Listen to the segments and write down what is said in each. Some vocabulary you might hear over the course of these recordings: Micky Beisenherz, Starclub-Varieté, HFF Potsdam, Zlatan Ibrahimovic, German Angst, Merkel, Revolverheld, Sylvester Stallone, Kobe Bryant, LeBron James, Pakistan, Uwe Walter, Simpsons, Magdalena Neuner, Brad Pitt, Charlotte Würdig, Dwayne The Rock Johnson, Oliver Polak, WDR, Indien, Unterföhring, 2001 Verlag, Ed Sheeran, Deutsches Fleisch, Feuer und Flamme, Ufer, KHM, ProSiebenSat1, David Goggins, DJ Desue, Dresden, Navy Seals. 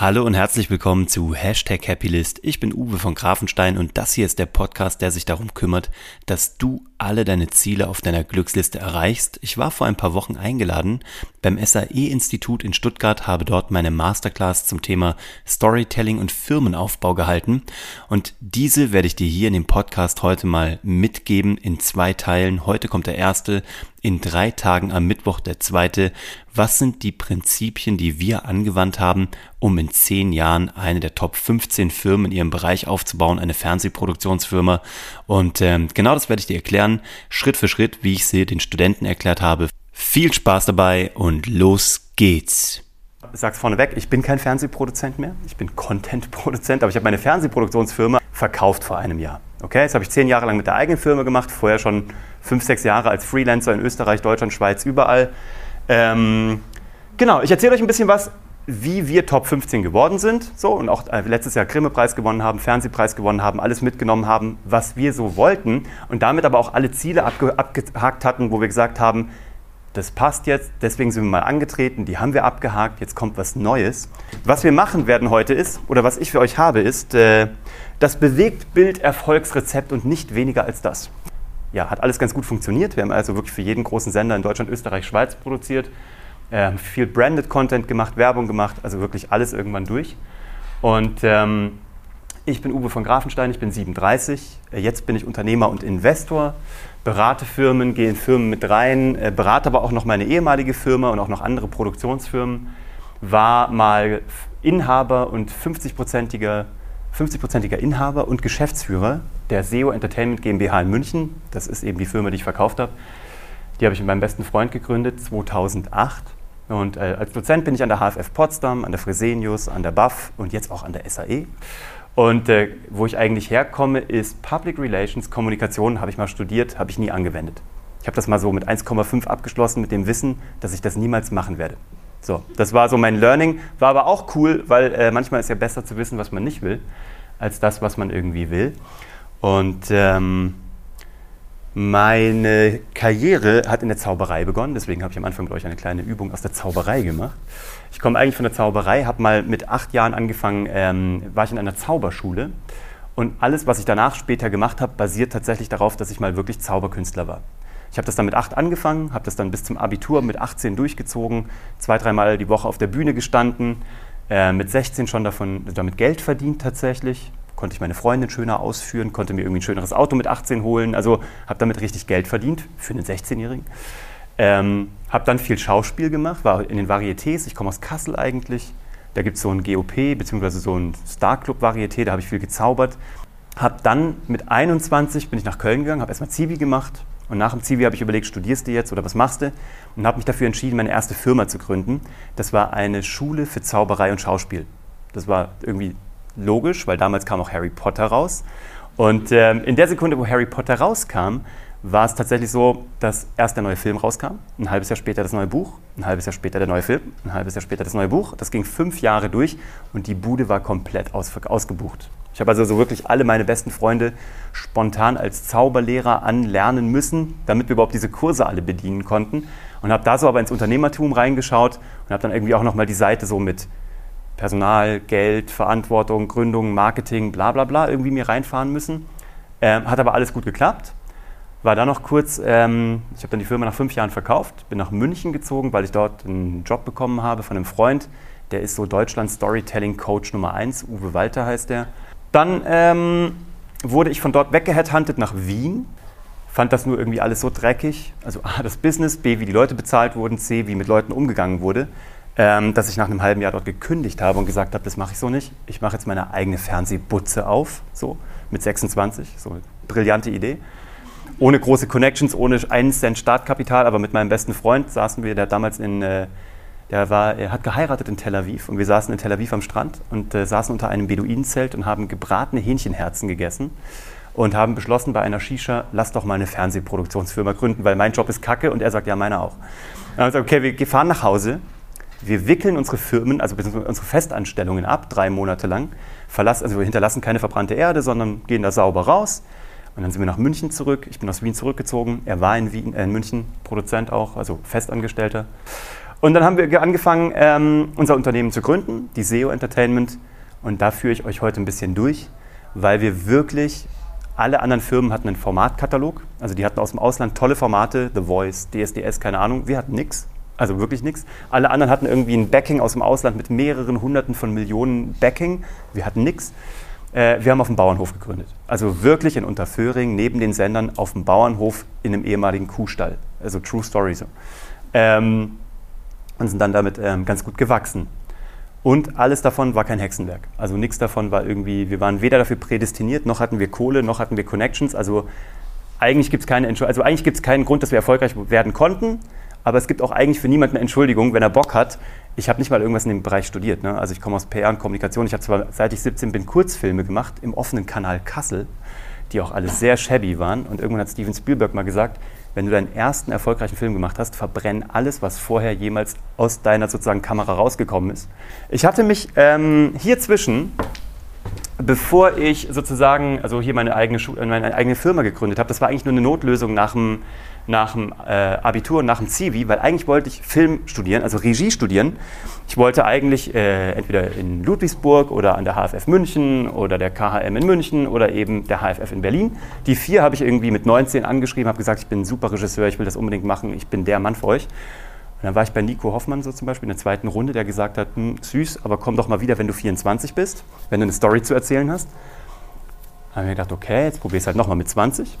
Hallo und herzlich willkommen zu #Happylist. Ich bin Uwe von Grafenstein und das hier ist der Podcast, der sich darum kümmert, dass du alle deine Ziele auf deiner Glücksliste erreichst. Ich war vor ein paar Wochen eingeladen beim SAE-Institut in Stuttgart, habe dort meine Masterclass zum Thema Storytelling und Firmenaufbau gehalten und diese werde ich dir hier in dem Podcast heute mal mitgeben in 2 Teilen. Heute kommt der erste, in 3 Tagen am Mittwoch der zweite. Was sind die Prinzipien, die wir angewandt haben, um in 10 Jahren eine der Top 15 Firmen in ihrem Bereich aufzubauen, eine Fernsehproduktionsfirma? Und genau das werde ich dir erklären, Schritt für Schritt, wie ich sie den Studenten erklärt habe. Viel Spaß dabei und los geht's. Ich sag's vorneweg, ich bin kein Fernsehproduzent mehr, ich bin Content-Produzent, aber ich habe meine Fernsehproduktionsfirma verkauft vor einem Jahr. Okay, das habe ich 10 Jahre lang mit der eigenen Firma gemacht, vorher schon 5-6 Jahre als Freelancer in Österreich, Deutschland, Schweiz, überall. Genau, ich erzähle euch ein bisschen was, wie wir Top 15 geworden sind, so, und auch letztes Jahr Grimmepreis gewonnen haben, Fernsehpreis gewonnen haben, alles mitgenommen haben, was wir so wollten und damit aber auch alle Ziele abgehakt hatten, wo wir gesagt haben, das passt jetzt, deswegen sind wir mal angetreten, die haben wir abgehakt, jetzt kommt was Neues. Was wir machen werden heute ist, oder was ich für euch habe, ist das Bewegtbild-Erfolgsrezept und nicht weniger als das. Ja, hat alles ganz gut funktioniert, wir haben also wirklich für jeden großen Sender in Deutschland, Österreich, Schweiz produziert, viel Branded-Content gemacht, Werbung gemacht, also wirklich alles irgendwann durch. Und ich bin Uwe von Grafenstein, ich bin 37, jetzt bin ich Unternehmer und Investor. Berate Firmen, gehe in Firmen mit rein, berate aber auch noch meine ehemalige Firma und auch noch andere Produktionsfirmen, war mal Inhaber und 50-prozentiger Inhaber und Geschäftsführer der SEO Entertainment GmbH in München. Das ist eben die Firma, die ich verkauft habe. Die habe ich mit meinem besten Freund gegründet, 2008. Und als Dozent bin ich an der HFF Potsdam, an der Fresenius, an der BAF und jetzt auch an der SAE. Und wo ich eigentlich herkomme, ist Public Relations, Kommunikation, habe ich mal studiert, habe ich nie angewendet. Ich habe das mal so mit 1,5 abgeschlossen, mit dem Wissen, dass ich das niemals machen werde. So, das war so mein Learning, war aber auch cool, weil manchmal ist ja besser zu wissen, was man nicht will, als das, was man irgendwie will. Und meine Karriere hat in der Zauberei begonnen, deswegen habe ich am Anfang mit euch eine kleine Übung aus der Zauberei gemacht. Ich komme eigentlich von der Zauberei, habe mal mit 8 Jahren angefangen, war ich in einer Zauberschule und alles, was ich danach später gemacht habe, basiert tatsächlich darauf, dass ich mal wirklich Zauberkünstler war. Ich habe das dann mit 8 angefangen, habe das dann bis zum Abitur mit 18 durchgezogen, 2-3 Mal die Woche auf der Bühne gestanden, mit 16 schon damit Geld verdient tatsächlich. Konnte ich meine Freundin schöner ausführen, konnte mir irgendwie ein schöneres Auto mit 18 holen, also habe damit richtig Geld verdient für einen 16-Jährigen. Habe dann viel Schauspiel gemacht, war in den Varietés, ich komme aus Kassel eigentlich, da gibt es so ein GOP, beziehungsweise so ein Starclub-Varieté, da habe ich viel gezaubert. Habe dann mit 21 bin ich nach Köln gegangen, habe erstmal Zivi gemacht und nach dem Zivi habe ich überlegt, studierst du jetzt oder was machst du? Und habe mich dafür entschieden, meine erste Firma zu gründen. Das war eine Schule für Zauberei und Schauspiel. Das war irgendwie logisch, weil damals kam auch Harry Potter raus. Und in der Sekunde, wo Harry Potter rauskam, war es tatsächlich so, dass erst der neue Film rauskam, ein halbes Jahr später das neue Buch, ein halbes Jahr später der neue Film, ein halbes Jahr später das neue Buch. Das ging 5 Jahre durch und die Bude war komplett ausgebucht. Ich habe also so wirklich alle meine besten Freunde spontan als Zauberlehrer anlernen müssen, damit wir überhaupt diese Kurse alle bedienen konnten. Und habe da so aber ins Unternehmertum reingeschaut und habe dann irgendwie auch nochmal die Seite so mit Personal, Geld, Verantwortung, Gründung, Marketing, bla bla bla irgendwie mir reinfahren müssen. Hat aber alles gut geklappt. War dann noch kurz, ich habe dann die Firma nach 5 Jahren verkauft, bin nach München gezogen, weil ich dort einen Job bekommen habe von einem Freund, der ist so Deutschlands Storytelling Coach Nummer 1, Uwe Walter heißt der. Dann wurde ich von dort weggeheadhuntet nach Wien. Fand das nur irgendwie alles so dreckig. Also A, das Business, B, wie die Leute bezahlt wurden, C, wie mit Leuten umgegangen wurde. Dass ich nach einem halben Jahr dort gekündigt habe und gesagt habe, das mache ich so nicht. Ich mache jetzt meine eigene Fernsehbutze auf, so mit 26, so eine brillante Idee. Ohne große Connections, ohne 1 Cent Startkapital, aber mit meinem besten Freund saßen wir, der damals er hat geheiratet in Tel Aviv und wir saßen in Tel Aviv am Strand und saßen unter einem Beduinenzelt und haben gebratene Hähnchenherzen gegessen und haben beschlossen bei einer Shisha, lass doch mal eine Fernsehproduktionsfirma gründen, weil mein Job ist kacke und er sagt, ja, meiner auch. Dann haben wir gesagt, okay, wir fahren nach Hause. Wir wickeln unsere Firmen, also unsere Festanstellungen ab, 3 Monate lang, wir hinterlassen keine verbrannte Erde, sondern gehen da sauber raus. Und dann sind wir nach München zurück, ich bin aus Wien zurückgezogen, er war in München Produzent auch, also Festangestellter. Und dann haben wir angefangen, unser Unternehmen zu gründen, die SEO Entertainment. Und da führe ich euch heute ein bisschen durch, weil wir wirklich, alle anderen Firmen hatten einen Formatkatalog. Also die hatten aus dem Ausland tolle Formate, The Voice, DSDS, keine Ahnung. Wir hatten nichts, also wirklich nichts. Alle anderen hatten irgendwie ein Backing aus dem Ausland mit mehreren Hunderten von Millionen Backing. Wir hatten nichts. Wir haben auf dem Bauernhof gegründet. Also wirklich in Unterföhring, neben den Sendern, auf dem Bauernhof in einem ehemaligen Kuhstall. Also True Story so. Und sind dann damit ganz gut gewachsen. Und alles davon war kein Hexenwerk. Also nichts davon war irgendwie, wir waren weder dafür prädestiniert, noch hatten wir Kohle, noch hatten wir Connections. Also eigentlich gibt es keinen Grund, dass wir erfolgreich werden konnten. Aber es gibt auch eigentlich für niemanden eine Entschuldigung, wenn er Bock hat. Ich habe nicht mal irgendwas in dem Bereich studiert. Ne? Also ich komme aus PR und Kommunikation. Ich habe zwar, seit ich 17 bin, Kurzfilme gemacht im offenen Kanal Kassel, die auch alle sehr shabby waren. Und irgendwann hat Steven Spielberg mal gesagt, wenn du deinen ersten erfolgreichen Film gemacht hast, verbrenn alles, was vorher jemals aus deiner sozusagen Kamera rausgekommen ist. Ich hatte mich hier zwischen, bevor ich sozusagen, also hier meine eigene Firma gegründet habe, das war eigentlich nur eine Notlösung nach dem Abitur und nach dem Zivi, weil eigentlich wollte ich Film studieren, also Regie studieren. Ich wollte eigentlich entweder in Ludwigsburg oder an der HFF München oder der KHM in München oder eben der HFF in Berlin. Die 4 habe ich irgendwie mit 19 angeschrieben, habe gesagt, ich bin ein super Regisseur, ich will das unbedingt machen, ich bin der Mann für euch. Und dann war ich bei Nico Hoffmann so zum Beispiel in der 2. Runde, der gesagt hat, süß, aber komm doch mal wieder, wenn du 24 bist, wenn du eine Story zu erzählen hast. Da habe ich mir gedacht, okay, jetzt probier es halt nochmal mit 20.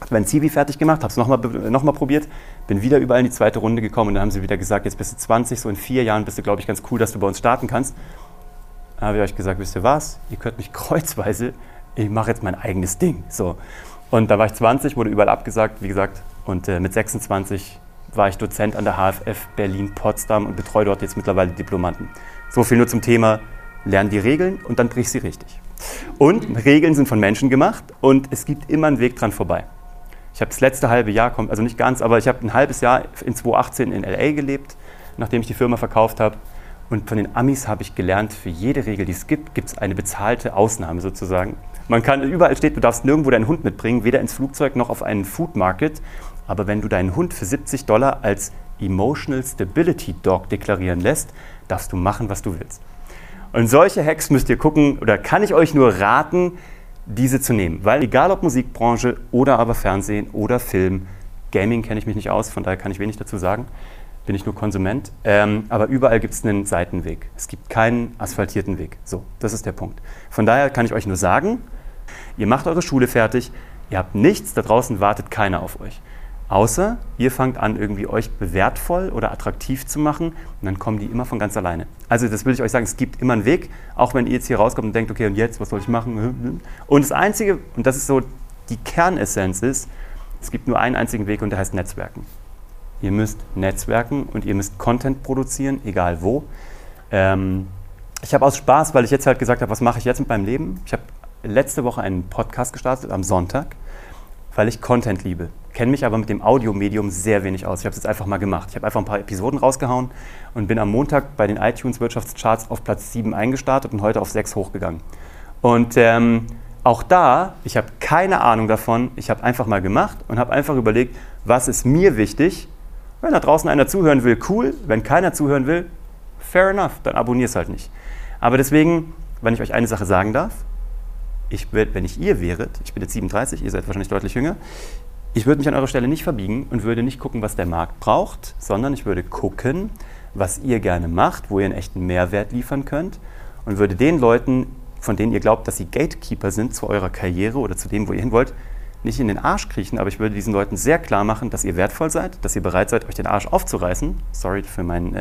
Habe mein Zivi fertig gemacht, habe es nochmal probiert, bin wieder überall in die 2. Runde gekommen und dann haben sie wieder gesagt, jetzt bist du 20, so in 4 Jahren bist du, glaube ich, ganz cool, dass du bei uns starten kannst. Dann habe ich euch gesagt, wisst ihr was, ihr könnt mich kreuzweise, ich mache jetzt mein eigenes Ding. So. Und da war ich 20, wurde überall abgesagt, wie gesagt, und mit 26 war ich Dozent an der HFF Berlin Potsdam und betreue dort jetzt mittlerweile Diplomanten. So viel nur zum Thema, lern die Regeln und dann brichst sie richtig. Und Regeln sind von Menschen gemacht und es gibt immer einen Weg dran vorbei. Ich habe das letzte halbe Jahr, also nicht ganz, aber ich habe ein halbes Jahr in 2018 in L.A. gelebt, nachdem ich die Firma verkauft habe. Und von den Amis habe ich gelernt, für jede Regel, die es gibt, gibt es eine bezahlte Ausnahme sozusagen. Man kann, überall steht, du darfst nirgendwo deinen Hund mitbringen, weder ins Flugzeug noch auf einen Food Market. Aber wenn du deinen Hund für $70 als Emotional Stability Dog deklarieren lässt, darfst du machen, was du willst. Und solche Hacks müsst ihr gucken, oder kann ich euch nur raten, diese zu nehmen, weil egal ob Musikbranche oder aber Fernsehen oder Film, Gaming kenne ich mich nicht aus, von daher kann ich wenig dazu sagen, bin ich nur Konsument, aber überall gibt es einen Seitenweg, es gibt keinen asphaltierten Weg, so, das ist der Punkt. Von daher kann ich euch nur sagen, ihr macht eure Schule fertig, ihr habt nichts, da draußen wartet keiner auf euch, außer ihr fangt an, irgendwie euch wertvoll oder attraktiv zu machen und dann kommen die immer von ganz alleine. Also das will ich euch sagen, es gibt immer einen Weg, auch wenn ihr jetzt hier rauskommt und denkt, okay, und jetzt, was soll ich machen? Und das Einzige, und das ist so die Kernessenz ist, es gibt nur einen einzigen Weg und der heißt Netzwerken. Ihr müsst netzwerken und ihr müsst Content produzieren, egal wo. Ich habe aus Spaß, weil ich jetzt halt gesagt habe, was mache ich jetzt mit meinem Leben? Ich habe letzte Woche einen Podcast gestartet, am Sonntag, weil ich Content liebe. Kenne mich aber mit dem Audiomedium sehr wenig aus. Ich habe es jetzt einfach mal gemacht. Ich habe einfach ein paar Episoden rausgehauen und bin am Montag bei den iTunes-Wirtschaftscharts auf Platz 7 eingestartet und heute auf 6 hochgegangen. Und auch da, ich habe keine Ahnung davon, ich habe einfach mal gemacht und habe einfach überlegt, was ist mir wichtig? Wenn da draußen einer zuhören will, cool. Wenn keiner zuhören will, fair enough, dann abonnier es halt nicht. Aber deswegen, wenn ich euch eine Sache sagen darf, wenn ich ihr wäret, ich bin jetzt 37, ihr seid wahrscheinlich deutlich jünger, ich würde mich an eurer Stelle nicht verbiegen und würde nicht gucken, was der Markt braucht, sondern ich würde gucken, was ihr gerne macht, wo ihr einen echten Mehrwert liefern könnt und würde den Leuten, von denen ihr glaubt, dass sie Gatekeeper sind zu eurer Karriere oder zu dem, wo ihr hin wollt, nicht in den Arsch kriechen, aber ich würde diesen Leuten sehr klar machen, dass ihr wertvoll seid, dass ihr bereit seid, euch den Arsch aufzureißen. Sorry für meinen,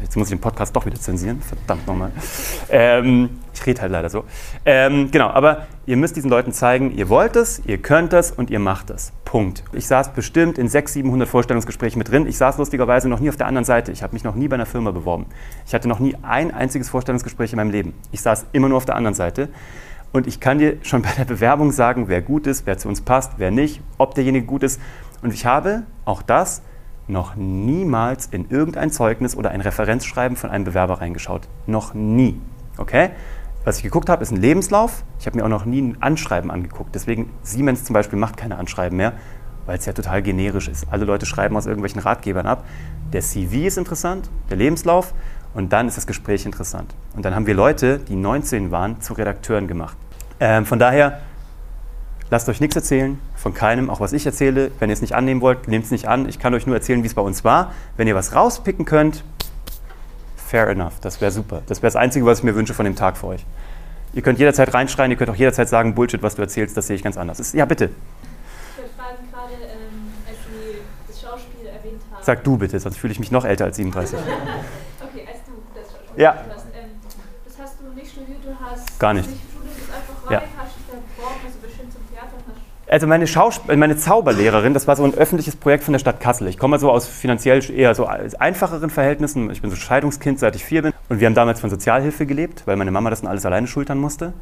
jetzt muss ich den Podcast doch wieder zensieren, verdammt nochmal. Ich rede halt leider so. Genau, aber ihr müsst diesen Leuten zeigen, ihr wollt es, ihr könnt es und ihr macht es. Punkt. Ich saß bestimmt in 600, 700 Vorstellungsgesprächen mit drin. Ich saß lustigerweise noch nie auf der anderen Seite. Ich habe mich noch nie bei einer Firma beworben. Ich hatte noch nie ein einziges Vorstellungsgespräch in meinem Leben. Ich saß immer nur auf der anderen Seite. Und ich kann dir schon bei der Bewerbung sagen, wer gut ist, wer zu uns passt, wer nicht, ob derjenige gut ist. Und ich habe auch das noch niemals in irgendein Zeugnis oder ein Referenzschreiben von einem Bewerber reingeschaut. Noch nie. Okay? Was ich geguckt habe, ist ein Lebenslauf. Ich habe mir auch noch nie ein Anschreiben angeguckt. Deswegen, Siemens zum Beispiel macht keine Anschreiben mehr, weil es ja total generisch ist. Alle Leute schreiben aus irgendwelchen Ratgebern ab. Der CV ist interessant, der Lebenslauf, und dann ist das Gespräch interessant. Und dann haben wir Leute, die 19 waren, zu Redakteuren gemacht. Von daher, lasst euch nichts erzählen, von keinem, auch was ich erzähle. Wenn ihr es nicht annehmen wollt, nehmt es nicht an. Ich kann euch nur erzählen, wie es bei uns war. Wenn ihr was rauspicken könnt, fair enough, das wäre super. Das wäre das Einzige, was ich mir wünsche von dem Tag für euch. Ihr könnt jederzeit reinschreien, ihr könnt auch jederzeit sagen, Bullshit, was du erzählst, das sehe ich ganz anders. Ja, bitte. Ich wollte fragen, gerade als Sie das Schauspiel erwähnt haben. Sag du bitte, sonst fühle ich mich noch älter als 37. Okay, als du das Schauspiel erwähnt hast. Das hast du nicht studiert, du hast... Gar nicht. Ja. Also meine Zauberlehrerin, das war so ein öffentliches Projekt von der Stadt Kassel. Ich komme so aus finanziell eher so einfacheren Verhältnissen. Ich bin so Scheidungskind, seit ich 4 bin. Und wir haben damals von Sozialhilfe gelebt, weil meine Mama das dann alles alleine schultern musste.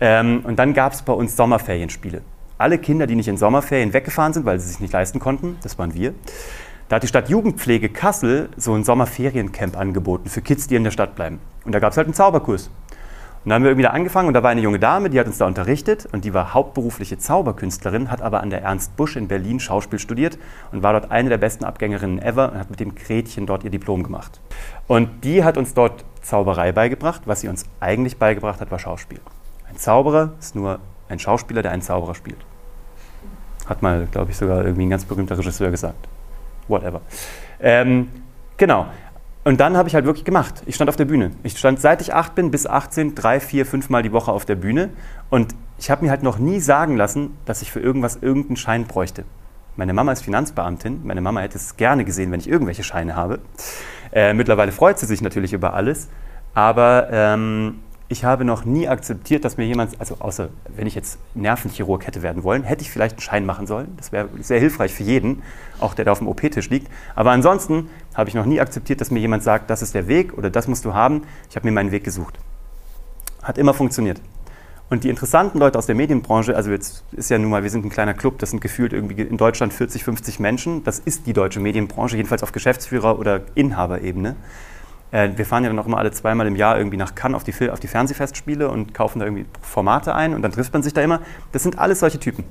Und dann gab es bei uns Sommerferienspiele. Alle Kinder, die nicht in Sommerferien weggefahren sind, weil sie sich nicht leisten konnten, das waren wir. Da hat die Stadt Jugendpflege Kassel so ein Sommerferiencamp angeboten für Kids, die in der Stadt bleiben. Und da gab es halt einen Zauberkurs. Und dann haben wir irgendwie da angefangen und da war eine junge Dame, die hat uns da unterrichtet und die war hauptberufliche Zauberkünstlerin, hat aber an der Ernst Busch in Berlin Schauspiel studiert und war dort eine der besten Abgängerinnen ever und hat mit dem Gretchen dort ihr Diplom gemacht. Und die hat uns dort Zauberei beigebracht. Was sie uns eigentlich beigebracht hat, war Schauspiel. Ein Zauberer ist nur ein Schauspieler, der einen Zauberer spielt. Hat mal, glaube ich, sogar irgendwie ein ganz berühmter Regisseur gesagt. Whatever. Genau. Und dann habe ich halt wirklich gemacht. Ich stand auf der Bühne. Ich stand, seit ich 8 bin, bis 18, 3, 4, 5 Mal die Woche auf der Bühne. Und ich habe mir halt noch nie sagen lassen, dass ich für irgendwas irgendeinen Schein bräuchte. Meine Mama ist Finanzbeamtin. Meine Mama hätte es gerne gesehen, wenn ich irgendwelche Scheine habe. Mittlerweile freut sie sich natürlich über alles. Aber ich habe noch nie akzeptiert, dass mir jemand, also außer wenn ich jetzt Nervenchirurg hätte werden wollen, hätte ich vielleicht einen Schein machen sollen. Das wäre sehr hilfreich für jeden, auch der da auf dem OP-Tisch liegt. Aber ansonsten habe ich noch nie akzeptiert, dass mir jemand sagt, das ist der Weg oder das musst du haben. Ich habe mir meinen Weg gesucht. Hat immer funktioniert. Und die interessanten Leute aus der Medienbranche, also jetzt ist ja nun mal, wir sind ein kleiner Club, das sind gefühlt irgendwie in Deutschland 40, 50 Menschen. Das ist die deutsche Medienbranche, jedenfalls auf Geschäftsführer- oder Inhaberebene. Wir fahren ja dann auch immer alle 2-mal im Jahr irgendwie nach Cannes auf die Fernsehfestspiele und kaufen da irgendwie Formate ein und dann trifft man sich da immer. Das sind alles solche Typen.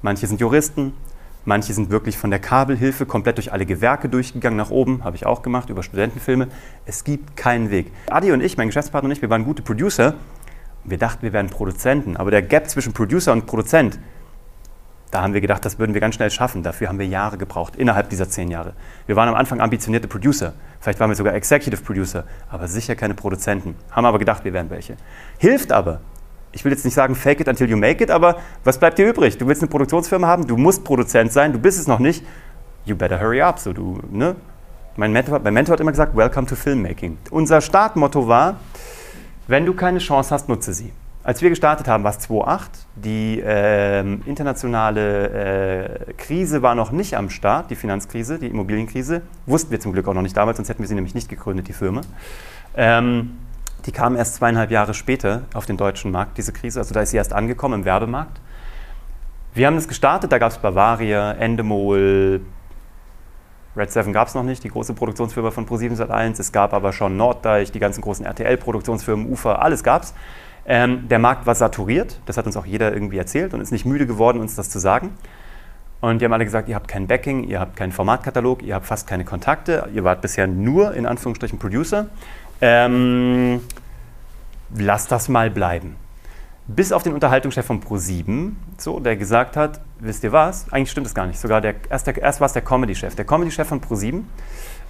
Manche sind Juristen, manche sind wirklich von der Kabelhilfe komplett durch alle Gewerke durchgegangen nach oben, habe ich auch gemacht, über Studentenfilme. Es gibt keinen Weg. Adi und ich, mein Geschäftspartner und ich, wir waren gute Producer. Wir dachten, wir wären Produzenten, aber der Gap zwischen Producer und Produzent, da haben wir gedacht, das würden wir ganz schnell schaffen. Dafür haben wir Jahre gebraucht, innerhalb dieser 10 Jahre. Wir waren am Anfang ambitionierte Producer. Vielleicht waren wir sogar Executive Producer, aber sicher keine Produzenten. Haben aber gedacht, wir wären welche. Hilft aber. Ich will jetzt nicht sagen, fake it until you make it, aber was bleibt dir übrig? Du willst eine Produktionsfirma haben, du musst Produzent sein, du bist es noch nicht. You better hurry up. So du, ne? Mein Mentor hat immer gesagt, welcome to filmmaking. Unser Startmotto war, wenn du keine Chance hast, nutze sie. Als wir gestartet haben, war es 2008, die internationale Krise war noch nicht am Start, die Finanzkrise, die Immobilienkrise, wussten wir zum Glück auch noch nicht damals, sonst hätten wir sie nämlich nicht gegründet, die Firma. Die kam erst 2,5 Jahre später auf den deutschen Markt, diese Krise, also da ist sie erst angekommen im Werbemarkt. Wir haben das gestartet, da gab es Bavaria, Endemol, Red Seven gab es noch nicht, die große Produktionsfirma von ProSiebenSat1, es gab aber schon Norddeich, die ganzen großen RTL-Produktionsfirmen, Ufer, alles gab es. Der Markt war saturiert, das hat uns auch jeder irgendwie erzählt und ist nicht müde geworden, uns das zu sagen. Und die haben alle gesagt, ihr habt kein Backing, ihr habt keinen Formatkatalog, ihr habt fast keine Kontakte, ihr wart bisher nur, in Anführungsstrichen, Producer. Lasst das mal bleiben. Bis auf den Unterhaltungschef von ProSieben, so, der gesagt hat, wisst ihr was, eigentlich stimmt es gar nicht, sogar erst war es der Comedy-Chef. Der Comedy-Chef von ProSieben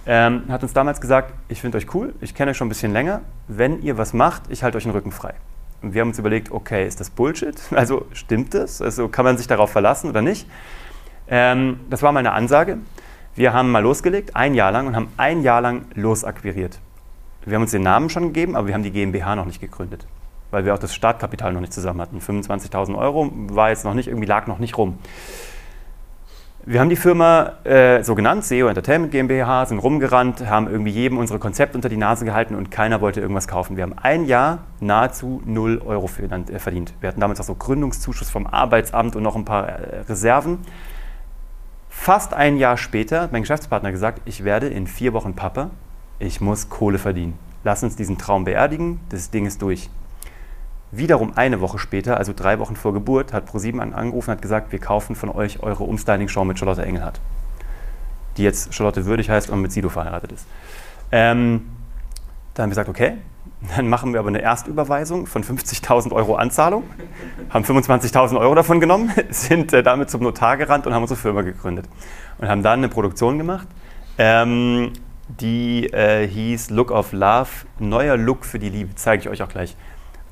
hat uns damals gesagt, ich finde euch cool, ich kenne euch schon ein bisschen länger, wenn ihr was macht, ich halte euch den Rücken frei. Und wir haben uns überlegt, okay, ist das Bullshit? Also stimmt das? Also kann man sich darauf verlassen oder nicht? Das war mal eine Ansage. Wir haben mal losgelegt, ein Jahr lang, und haben ein Jahr lang losakquiriert. Wir haben uns den Namen schon gegeben, aber wir haben die GmbH noch nicht gegründet, weil wir auch das Startkapital noch nicht zusammen hatten. 25.000 Euro war jetzt noch nicht, irgendwie lag noch nicht rum. Wir haben die Firma so genannt, SEO Entertainment GmbH, sind rumgerannt, haben irgendwie jedem unsere Konzepte unter die Nase gehalten und keiner wollte irgendwas kaufen. Wir haben ein Jahr nahezu 0 Euro verdient. Wir hatten damals auch so Gründungszuschuss vom Arbeitsamt und noch ein paar Reserven. Fast ein Jahr später hat mein Geschäftspartner gesagt, ich werde in 4 Wochen Papa, ich muss Kohle verdienen. Lass uns diesen Traum beerdigen, das Ding ist durch. Wiederum eine Woche später, also 3 Wochen vor Geburt, hat ProSieben angerufen und hat gesagt, wir kaufen von euch eure Umstyling-Show mit Charlotte Engelhardt, die jetzt Charlotte Würdig heißt und mit Sido verheiratet ist. Da haben wir gesagt, okay, dann machen wir aber eine Erstüberweisung von 50.000 Euro Anzahlung, haben 25.000 Euro davon genommen, sind damit zum Notar gerannt und haben unsere Firma gegründet und haben dann eine Produktion gemacht, die hieß Look of Love, neuer Look für die Liebe, zeige ich euch auch gleich.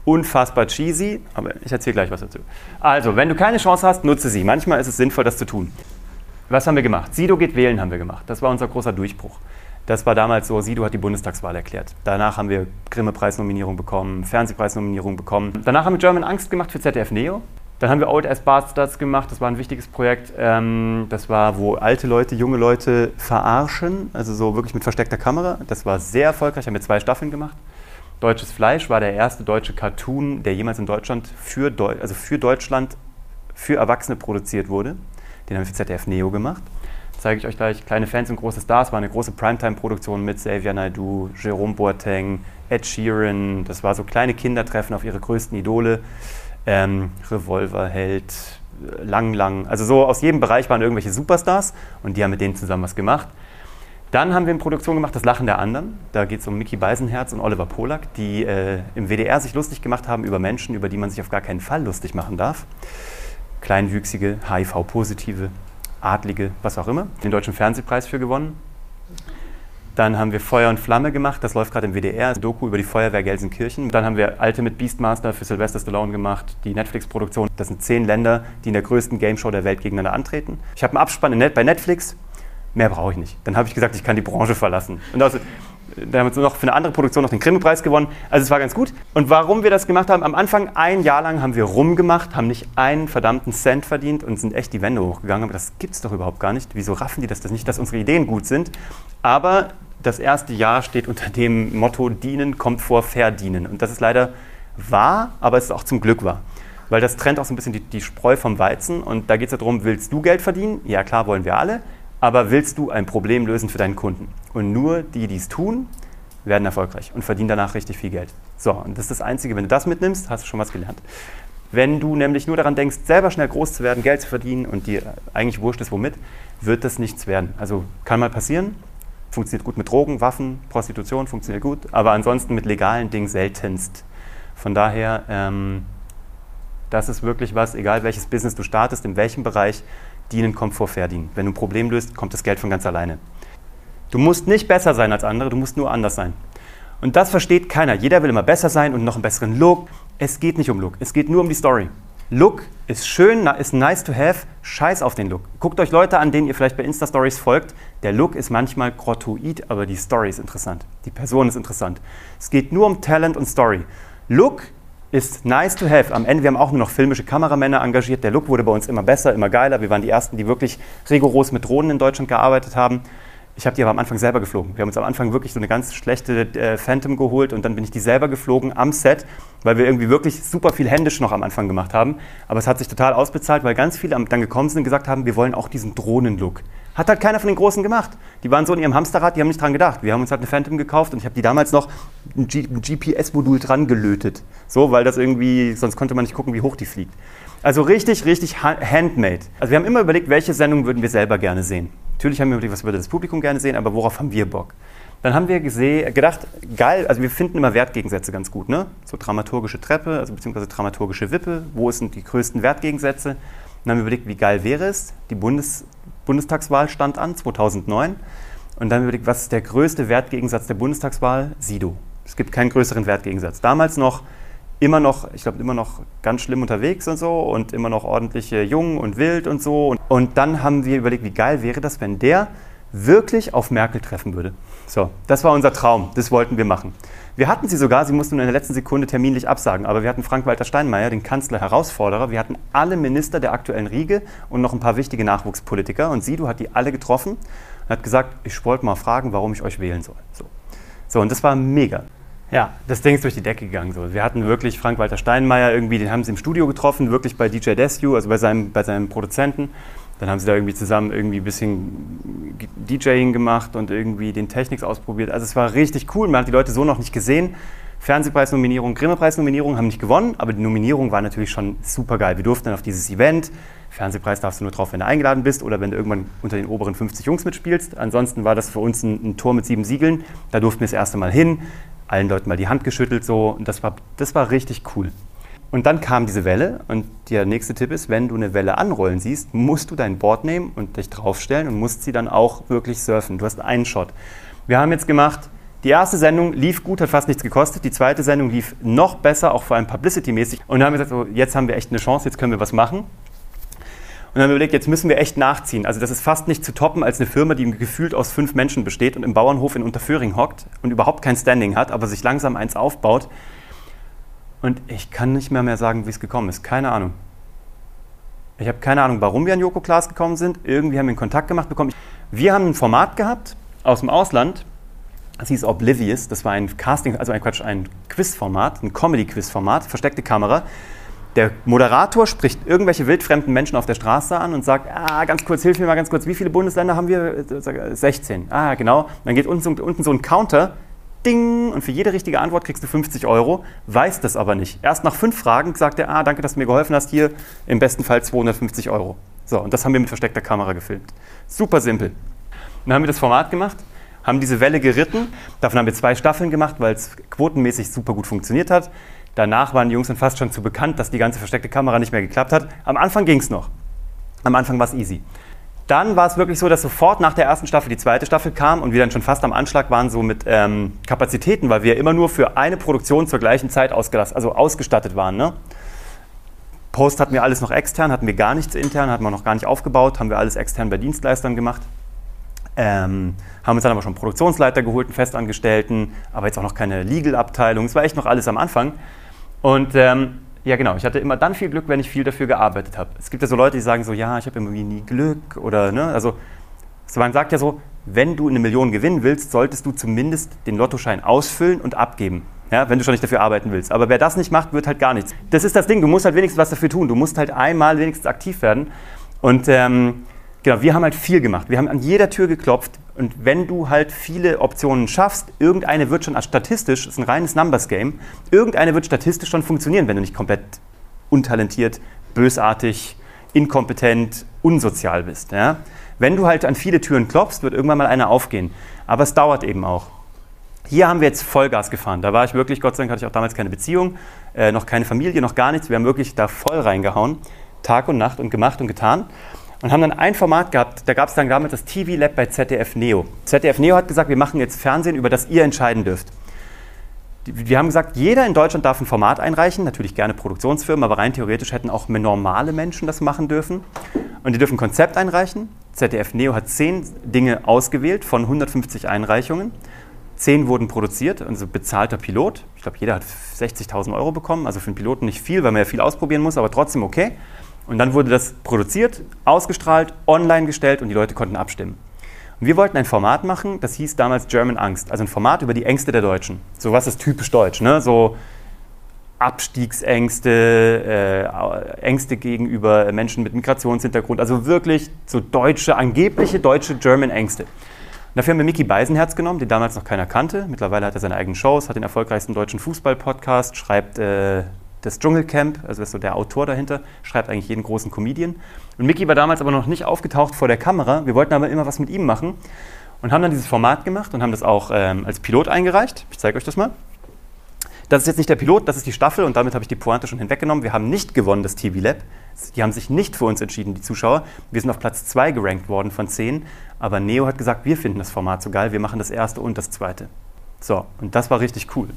Unfassbar cheesy, aber ich erzähle gleich was dazu. Also, wenn du keine Chance hast, nutze sie. Manchmal ist es sinnvoll, das zu tun. Was haben wir gemacht? Sido geht wählen haben wir gemacht. Das war unser großer Durchbruch. Das war damals so, Sido hat die Bundestagswahl erklärt. Danach haben wir Grimmepreis-Nominierung bekommen, Fernsehpreis-Nominierung bekommen. Danach haben wir German Angst gemacht für ZDF Neo. Dann haben wir Old Ass Bastards gemacht, das war ein wichtiges Projekt. Das war, wo alte Leute, junge Leute verarschen, also so wirklich mit versteckter Kamera. Das war sehr erfolgreich, haben wir 2 Staffeln gemacht. Deutsches Fleisch war der erste deutsche Cartoon, der jemals in Deutschland für Erwachsene produziert wurde. Den haben wir für ZDF Neo gemacht. Zeige ich euch gleich. Kleine Fans und große Stars war eine große Primetime-Produktion mit Xavier Naidoo, Jerome Boateng, Ed Sheeran. Das war so kleine Kindertreffen auf ihre größten Idole. Revolverheld, Lang. Also so aus jedem Bereich waren irgendwelche Superstars und die haben mit denen zusammen was gemacht. Dann haben wir eine Produktion gemacht, Das Lachen der anderen. Da geht es um Micky Beisenherz und Oliver Polak, die im WDR sich lustig gemacht haben über Menschen, über die man sich auf gar keinen Fall lustig machen darf. Kleinwüchsige, HIV-Positive, Adlige, was auch immer. Den Deutschen Fernsehpreis für gewonnen. Dann haben wir Feuer und Flamme gemacht, das läuft gerade im WDR, Doku über die Feuerwehr Gelsenkirchen. Dann haben wir Alte mit Beastmaster für Sylvester Stallone gemacht, die Netflix-Produktion. Das sind 10 Länder, die in der größten Gameshow der Welt gegeneinander antreten. Ich habe einen Abspann bei Netflix. Mehr brauche ich nicht. Dann habe ich gesagt, ich kann die Branche verlassen. Und also, da haben wir noch für eine andere Produktion noch den Grimmepreis gewonnen. Also es war ganz gut. Und warum wir das gemacht haben, am Anfang 1 Jahr lang haben wir rumgemacht, haben nicht einen verdammten Cent verdient und sind echt die Wände hochgegangen. Aber das gibt's doch überhaupt gar nicht. Wieso raffen die das nicht, dass unsere Ideen gut sind? Aber das erste Jahr steht unter dem Motto, dienen kommt vor verdienen. Und das ist leider wahr, aber es ist auch zum Glück wahr. Weil das trennt auch so ein bisschen die Spreu vom Weizen. Und da geht es ja darum, willst du Geld verdienen? Ja, klar, wollen wir alle. Aber willst du ein Problem lösen für deinen Kunden? Und nur die, die es tun, werden erfolgreich und verdienen danach richtig viel Geld. So, und das ist das Einzige, wenn du das mitnimmst, hast du schon was gelernt. Wenn du nämlich nur daran denkst, selber schnell groß zu werden, Geld zu verdienen und dir eigentlich wurscht ist, womit, wird das nichts werden. Also kann mal passieren, funktioniert gut mit Drogen, Waffen, Prostitution, funktioniert gut, aber ansonsten mit legalen Dingen seltenst. Von daher, das ist wirklich was, egal welches Business du startest, in welchem Bereich, dienen kommt vor verdienen. Wenn du ein Problem löst, kommt das Geld von ganz alleine. Du musst nicht besser sein als andere, du musst nur anders sein. Und das versteht keiner. Jeder will immer besser sein und noch einen besseren Look. Es geht nicht um Look, es geht nur um die Story. Look ist schön, ist nice to have, scheiß auf den Look. Guckt euch Leute an, denen ihr vielleicht bei Insta-Stories folgt. Der Look ist manchmal grottoid, aber die Story ist interessant. Die Person ist interessant. Es geht nur um Talent und Story. Look ist nice to have. Am Ende, wir haben auch nur noch filmische Kameramänner engagiert. Der Look wurde bei uns immer besser, immer geiler. Wir waren die Ersten, die wirklich rigoros mit Drohnen in Deutschland gearbeitet haben. Ich habe die aber am Anfang selber geflogen. Wir haben uns am Anfang wirklich so eine ganz schlechte Phantom geholt und dann bin ich die selber geflogen am Set, weil wir irgendwie wirklich super viel händisch noch am Anfang gemacht haben. Aber es hat sich total ausbezahlt, weil ganz viele dann gekommen sind und gesagt haben, wir wollen auch diesen Drohnen-Look. Hat halt keiner von den Großen gemacht. Die waren so in ihrem Hamsterrad, die haben nicht dran gedacht. Wir haben uns halt eine Phantom gekauft und ich habe die damals noch ein GPS-Modul dran gelötet. So, weil das irgendwie, sonst konnte man nicht gucken, wie hoch die fliegt. Also richtig, richtig handmade. Also wir haben immer überlegt, welche Sendung würden wir selber gerne sehen. Natürlich haben wir überlegt, was würde das Publikum gerne sehen, aber worauf haben wir Bock? Dann haben wir gedacht, geil, also wir finden immer Wertgegensätze ganz gut, ne? So dramaturgische Treppe, also beziehungsweise dramaturgische Wippe, wo sind die größten Wertgegensätze? Dann haben wir überlegt, wie geil wäre es, die Bundestagswahl stand an, 2009. Und dann überlegt, was ist der größte Wertgegensatz der Bundestagswahl? Sido. Es gibt keinen größeren Wertgegensatz. Damals noch, immer noch ganz schlimm unterwegs und so und immer noch ordentlich jung und wild und so. Und dann haben wir überlegt, wie geil wäre das, wenn der wirklich auf Merkel treffen würde. So, das war unser Traum, das wollten wir machen. Wir hatten sie sogar, sie mussten in der letzten Sekunde terminlich absagen, aber wir hatten Frank-Walter Steinmeier, den Kanzler-Herausforderer, wir hatten alle Minister der aktuellen Riege und noch ein paar wichtige Nachwuchspolitiker und Sido hat die alle getroffen und hat gesagt, ich wollte mal fragen, warum ich euch wählen soll. So, und das war mega. Ja, das Ding ist durch die Decke gegangen. So. Wir hatten wirklich Frank-Walter Steinmeier irgendwie, den haben sie im Studio getroffen, wirklich bei DJ Desue, also bei seinem Produzenten. Dann haben sie da irgendwie zusammen ein bisschen DJing gemacht und irgendwie den Technics ausprobiert. Also es war richtig cool, man hat die Leute so noch nicht gesehen. Fernsehpreisnominierung, Grimmepreisnominierung, haben nicht gewonnen, aber die Nominierung war natürlich schon super geil. Wir durften dann auf dieses Event. Fernsehpreis darfst du nur drauf, wenn du eingeladen bist oder wenn du irgendwann unter den oberen 50 Jungs mitspielst. Ansonsten war das für uns ein Tor mit 7 Siegeln. Da durften wir das erste Mal hin, allen Leuten mal die Hand geschüttelt so. Und das war richtig cool. Und dann kam diese Welle und der nächste Tipp ist, wenn du eine Welle anrollen siehst, musst du dein Board nehmen und dich draufstellen und musst sie dann auch wirklich surfen. Du hast einen Shot. Wir haben jetzt gemacht, die erste Sendung lief gut, hat fast nichts gekostet. Die zweite Sendung lief noch besser, auch vor allem publicity-mäßig. Und dann haben wir gesagt, so, jetzt haben wir echt eine Chance, jetzt können wir was machen. Und dann haben wir überlegt, jetzt müssen wir echt nachziehen. Also das ist fast nicht zu toppen als eine Firma, die gefühlt aus 5 Menschen besteht und im Bauernhof in Unterföhring hockt und überhaupt kein Standing hat, aber sich langsam eins aufbaut. Und ich kann nicht mehr sagen, wie es gekommen ist. Keine Ahnung. Ich habe keine Ahnung, warum wir an Joko Klaas gekommen sind. Irgendwie haben wir einen Kontakt gemacht bekommen. Wir haben ein Format gehabt aus dem Ausland. Das hieß Oblivious. Das war ein Casting, also ein Quizformat, ein Comedy-Quiz-Format, versteckte Kamera. Der Moderator spricht irgendwelche wildfremden Menschen auf der Straße an und sagt, ganz kurz, hilf mir mal ganz kurz, wie viele Bundesländer haben wir? 16. Ah, genau. Dann geht unten so ein Counter, ding, und für jede richtige Antwort kriegst du 50 Euro, weiß das aber nicht. Erst nach 5 Fragen sagt er, danke, dass du mir geholfen hast, hier im besten Fall 250 Euro. So, und das haben wir mit versteckter Kamera gefilmt. Super simpel. Dann haben wir das Format gemacht, haben diese Welle geritten, davon haben wir 2 Staffeln gemacht, weil es quotenmäßig super gut funktioniert hat. Danach waren die Jungs dann fast schon zu bekannt, dass die ganze versteckte Kamera nicht mehr geklappt hat. Am Anfang ging es noch. Am Anfang war es easy. Dann war es wirklich so, dass sofort nach der ersten Staffel die zweite Staffel kam und wir dann schon fast am Anschlag waren so mit Kapazitäten, weil wir immer nur für eine Produktion zur gleichen Zeit ausgestattet waren. Ne? Post hatten wir alles noch extern, hatten wir gar nichts intern, hatten wir noch gar nicht aufgebaut, haben wir alles extern bei Dienstleistern gemacht. Haben uns dann aber schon einen Produktionsleiter geholt, einen Festangestellten, aber jetzt auch noch keine Legal-Abteilung. Es war echt noch alles am Anfang. Und ja genau, ich hatte immer dann viel Glück, wenn ich viel dafür gearbeitet habe. Es gibt ja so Leute, die sagen so, ja, ich habe immer nie Glück oder, ne, also man sagt ja so, wenn du 1 Million gewinnen willst, solltest du zumindest den Lottoschein ausfüllen und abgeben, ja, wenn du schon nicht dafür arbeiten willst. Aber wer das nicht macht, wird halt gar nichts. Das ist das Ding, du musst halt wenigstens was dafür tun, du musst halt einmal wenigstens aktiv werden und genau, wir haben halt viel gemacht. Wir haben an jeder Tür geklopft und wenn du halt viele Optionen schaffst, irgendeine wird schon statistisch, das ist ein reines Numbers-Game, irgendeine wird statistisch schon funktionieren, wenn du nicht komplett untalentiert, bösartig, inkompetent, unsozial bist. Ja? Wenn du halt an viele Türen klopfst, wird irgendwann mal eine aufgehen. Aber es dauert eben auch. Hier haben wir jetzt Vollgas gefahren. Da war ich wirklich, Gott sei Dank hatte ich auch damals keine Beziehung, noch keine Familie, noch gar nichts. Wir haben wirklich da voll reingehauen, Tag und Nacht und gemacht und getan. Und haben dann ein Format gehabt, da gab es dann damals das TV Lab bei ZDF Neo. ZDF Neo hat gesagt, wir machen jetzt Fernsehen, über das ihr entscheiden dürft. Wir haben gesagt, jeder in Deutschland darf ein Format einreichen, natürlich gerne Produktionsfirmen, aber rein theoretisch hätten auch normale Menschen das machen dürfen. Und die dürfen ein Konzept einreichen. ZDF Neo hat 10 Dinge ausgewählt von 150 Einreichungen. 10 wurden produziert, also bezahlter Pilot. Ich glaube, jeder hat 60.000 Euro bekommen, also für einen Piloten nicht viel, weil man ja viel ausprobieren muss, aber trotzdem okay. Und dann wurde das produziert, ausgestrahlt, online gestellt und die Leute konnten abstimmen. Und wir wollten ein Format machen, das hieß damals German Angst, also ein Format über die Ängste der Deutschen. So was ist typisch deutsch, ne? So Abstiegsängste, Ängste gegenüber Menschen mit Migrationshintergrund, also wirklich so deutsche, angebliche deutsche German Ängste. Und dafür haben wir Micky Beisenherz genommen, den damals noch keiner kannte. Mittlerweile hat er seine eigenen Shows, hat den erfolgreichsten deutschen Fußball-Podcast, schreibt das Dschungelcamp, also das ist so der Autor dahinter, schreibt eigentlich jeden großen Comedian. Und Micky war damals aber noch nicht aufgetaucht vor der Kamera. Wir wollten aber immer was mit ihm machen und haben dann dieses Format gemacht und haben das auch als Pilot eingereicht. Ich zeige euch das mal. Das ist jetzt nicht der Pilot, das ist die Staffel und damit habe ich die Pointe schon hinweggenommen. Wir haben nicht gewonnen, das TV Lab. Die haben sich nicht für uns entschieden, die Zuschauer. Wir sind auf Platz 2 gerankt worden von 10. Aber Neo hat gesagt, wir finden das Format so geil, wir machen das erste und das zweite. So, und das war richtig cool.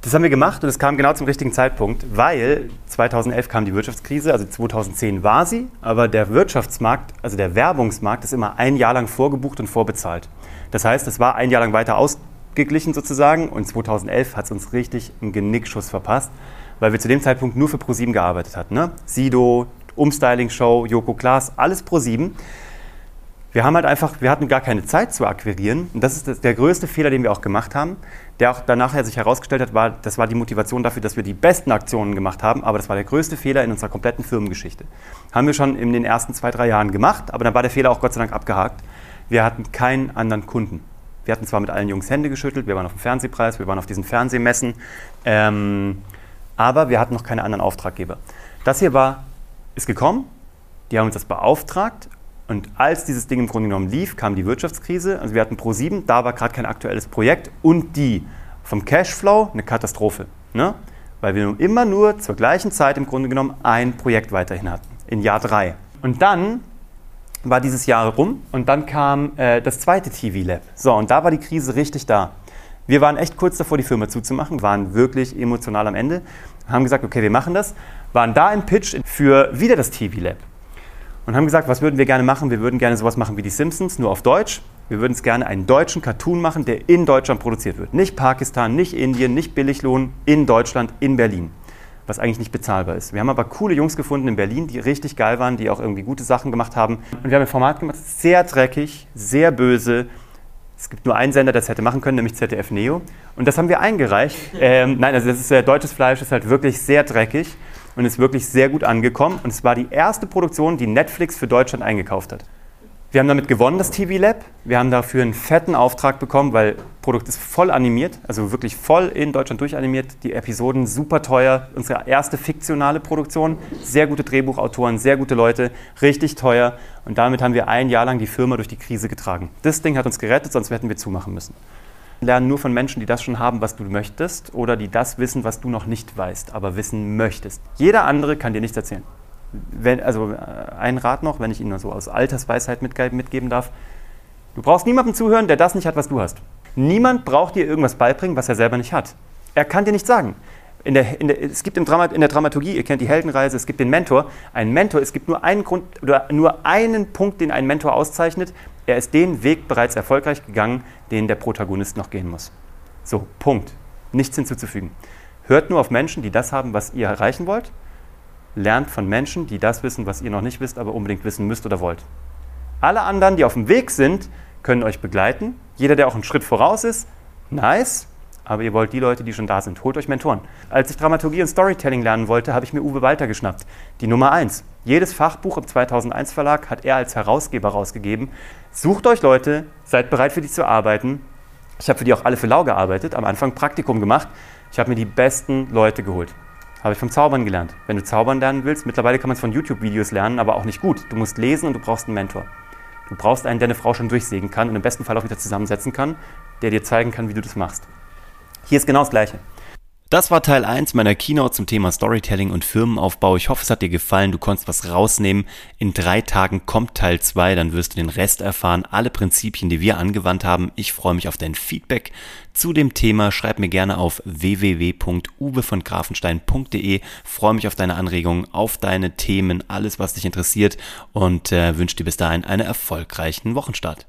Das haben wir gemacht und es kam genau zum richtigen Zeitpunkt, weil 2011 kam die Wirtschaftskrise, also 2010 war sie, aber der Wirtschaftsmarkt, also der Werbungsmarkt, ist immer ein Jahr lang vorgebucht und vorbezahlt. Das heißt, es war ein Jahr lang weiter ausgeglichen sozusagen und 2011 hat es uns richtig einen Genickschuss verpasst, weil wir zu dem Zeitpunkt nur für ProSieben gearbeitet hatten. Ne? Sido, Umstyling-Show, Joko Klaas, alles ProSieben. Wir haben halt einfach, wir hatten gar keine Zeit zu akquirieren und das ist der größte Fehler, den wir auch gemacht haben, der auch danach sich herausgestellt hat, war, das war die Motivation dafür, dass wir die besten Aktionen gemacht haben, aber das war der größte Fehler in unserer kompletten Firmengeschichte. Haben wir schon in den ersten 2, 3 Jahren gemacht, aber dann war der Fehler auch Gott sei Dank abgehakt. Wir hatten keinen anderen Kunden. Wir hatten zwar mit allen Jungs Hände geschüttelt, wir waren auf dem Fernsehpreis, wir waren auf diesen Fernsehmessen, aber wir hatten noch keine anderen Auftraggeber. Das hier war, ist gekommen, die haben uns das beauftragt und als dieses Ding im Grunde genommen lief, kam die Wirtschaftskrise. Also wir hatten ProSieben, da war gerade kein aktuelles Projekt und die vom Cashflow eine Katastrophe, ne? Weil wir immer nur zur gleichen Zeit im Grunde genommen ein Projekt weiterhin hatten, in Jahr 3. Und dann war dieses Jahr rum und dann kam das zweite TV Lab. So, und da war die Krise richtig da. Wir waren echt kurz davor, die Firma zuzumachen, waren wirklich emotional am Ende, haben gesagt, okay, wir machen das, waren da im Pitch für wieder das TV Lab und haben gesagt, was würden wir gerne machen? Wir würden gerne sowas machen wie die Simpsons, nur auf Deutsch. Wir würden es gerne einen deutschen Cartoon machen, der in Deutschland produziert wird. Nicht Pakistan, nicht Indien, nicht Billiglohn, in Deutschland, in Berlin. Was eigentlich nicht bezahlbar ist. Wir haben aber coole Jungs gefunden in Berlin, die richtig geil waren, die auch irgendwie gute Sachen gemacht haben. Und wir haben ein Format gemacht, sehr dreckig, sehr böse. Es gibt nur einen Sender, der das hätte machen können, nämlich ZDF Neo. Und das haben wir eingereicht. Nein, also das ist Deutsches Fleisch, ist halt wirklich sehr dreckig und ist wirklich sehr gut angekommen. Und es war die erste Produktion, die Netflix für Deutschland eingekauft hat. Wir haben damit gewonnen, das TV Lab. Wir haben dafür einen fetten Auftrag bekommen, weil das Produkt ist voll animiert, also wirklich voll in Deutschland durchanimiert. Die Episoden super teuer. Unsere erste fiktionale Produktion. Sehr gute Drehbuchautoren, sehr gute Leute, richtig teuer. Und damit haben wir ein Jahr lang die Firma durch die Krise getragen. Das Ding hat uns gerettet, sonst hätten wir zumachen müssen. Wir lernen nur von Menschen, die das schon haben, was du möchtest oder die das wissen, was du noch nicht weißt, aber wissen möchtest. Jeder andere kann dir nichts erzählen. Wenn, also ein Rat noch, wenn ich Ihnen so aus Altersweisheit mitgeben darf. Du brauchst niemandem zuhören, der das nicht hat, was du hast. Niemand braucht dir irgendwas beibringen, was er selber nicht hat. Er kann dir nichts sagen. Es gibt in der Dramaturgie, ihr kennt die Heldenreise, es gibt den Mentor. Ein Mentor, es gibt nur einen Grund oder nur einen Punkt, den ein Mentor auszeichnet. Er ist den Weg bereits erfolgreich gegangen, den der Protagonist noch gehen muss. So, Punkt. Nichts hinzuzufügen. Hört nur auf Menschen, die das haben, was ihr erreichen wollt. Lernt von Menschen, die das wissen, was ihr noch nicht wisst, aber unbedingt wissen müsst oder wollt. Alle anderen, die auf dem Weg sind, können euch begleiten. Jeder, der auch einen Schritt voraus ist, nice. Aber ihr wollt die Leute, die schon da sind. Holt euch Mentoren. Als ich Dramaturgie und Storytelling lernen wollte, habe ich mir Uwe Walter geschnappt. Die Nummer 1. Jedes Fachbuch im 2001 Verlag hat er als Herausgeber rausgegeben. Sucht euch Leute, seid bereit für die zu arbeiten. Ich habe für die auch alle für lau gearbeitet, am Anfang Praktikum gemacht. Ich habe mir die besten Leute geholt. Habe ich vom Zaubern gelernt. Wenn du Zaubern lernen willst, mittlerweile kann man es von YouTube-Videos lernen, aber auch nicht gut. Du musst lesen und du brauchst einen Mentor. Du brauchst einen, der eine Frau schon durchsägen kann und im besten Fall auch wieder zusammensetzen kann, der dir zeigen kann, wie du das machst. Hier ist genau das Gleiche. Das war Teil 1 meiner Keynote zum Thema Storytelling und Firmenaufbau. Ich hoffe, es hat dir gefallen. Du konntest was rausnehmen. In 3 Tagen kommt Teil 2. Dann wirst du den Rest erfahren. Alle Prinzipien, die wir angewandt haben. Ich freue mich auf dein Feedback zu dem Thema. Schreib mir gerne auf www.uwevongrafenstein.de. Freue mich auf deine Anregungen, auf deine Themen, alles, was dich interessiert. Und wünsche dir bis dahin einen erfolgreichen Wochenstart.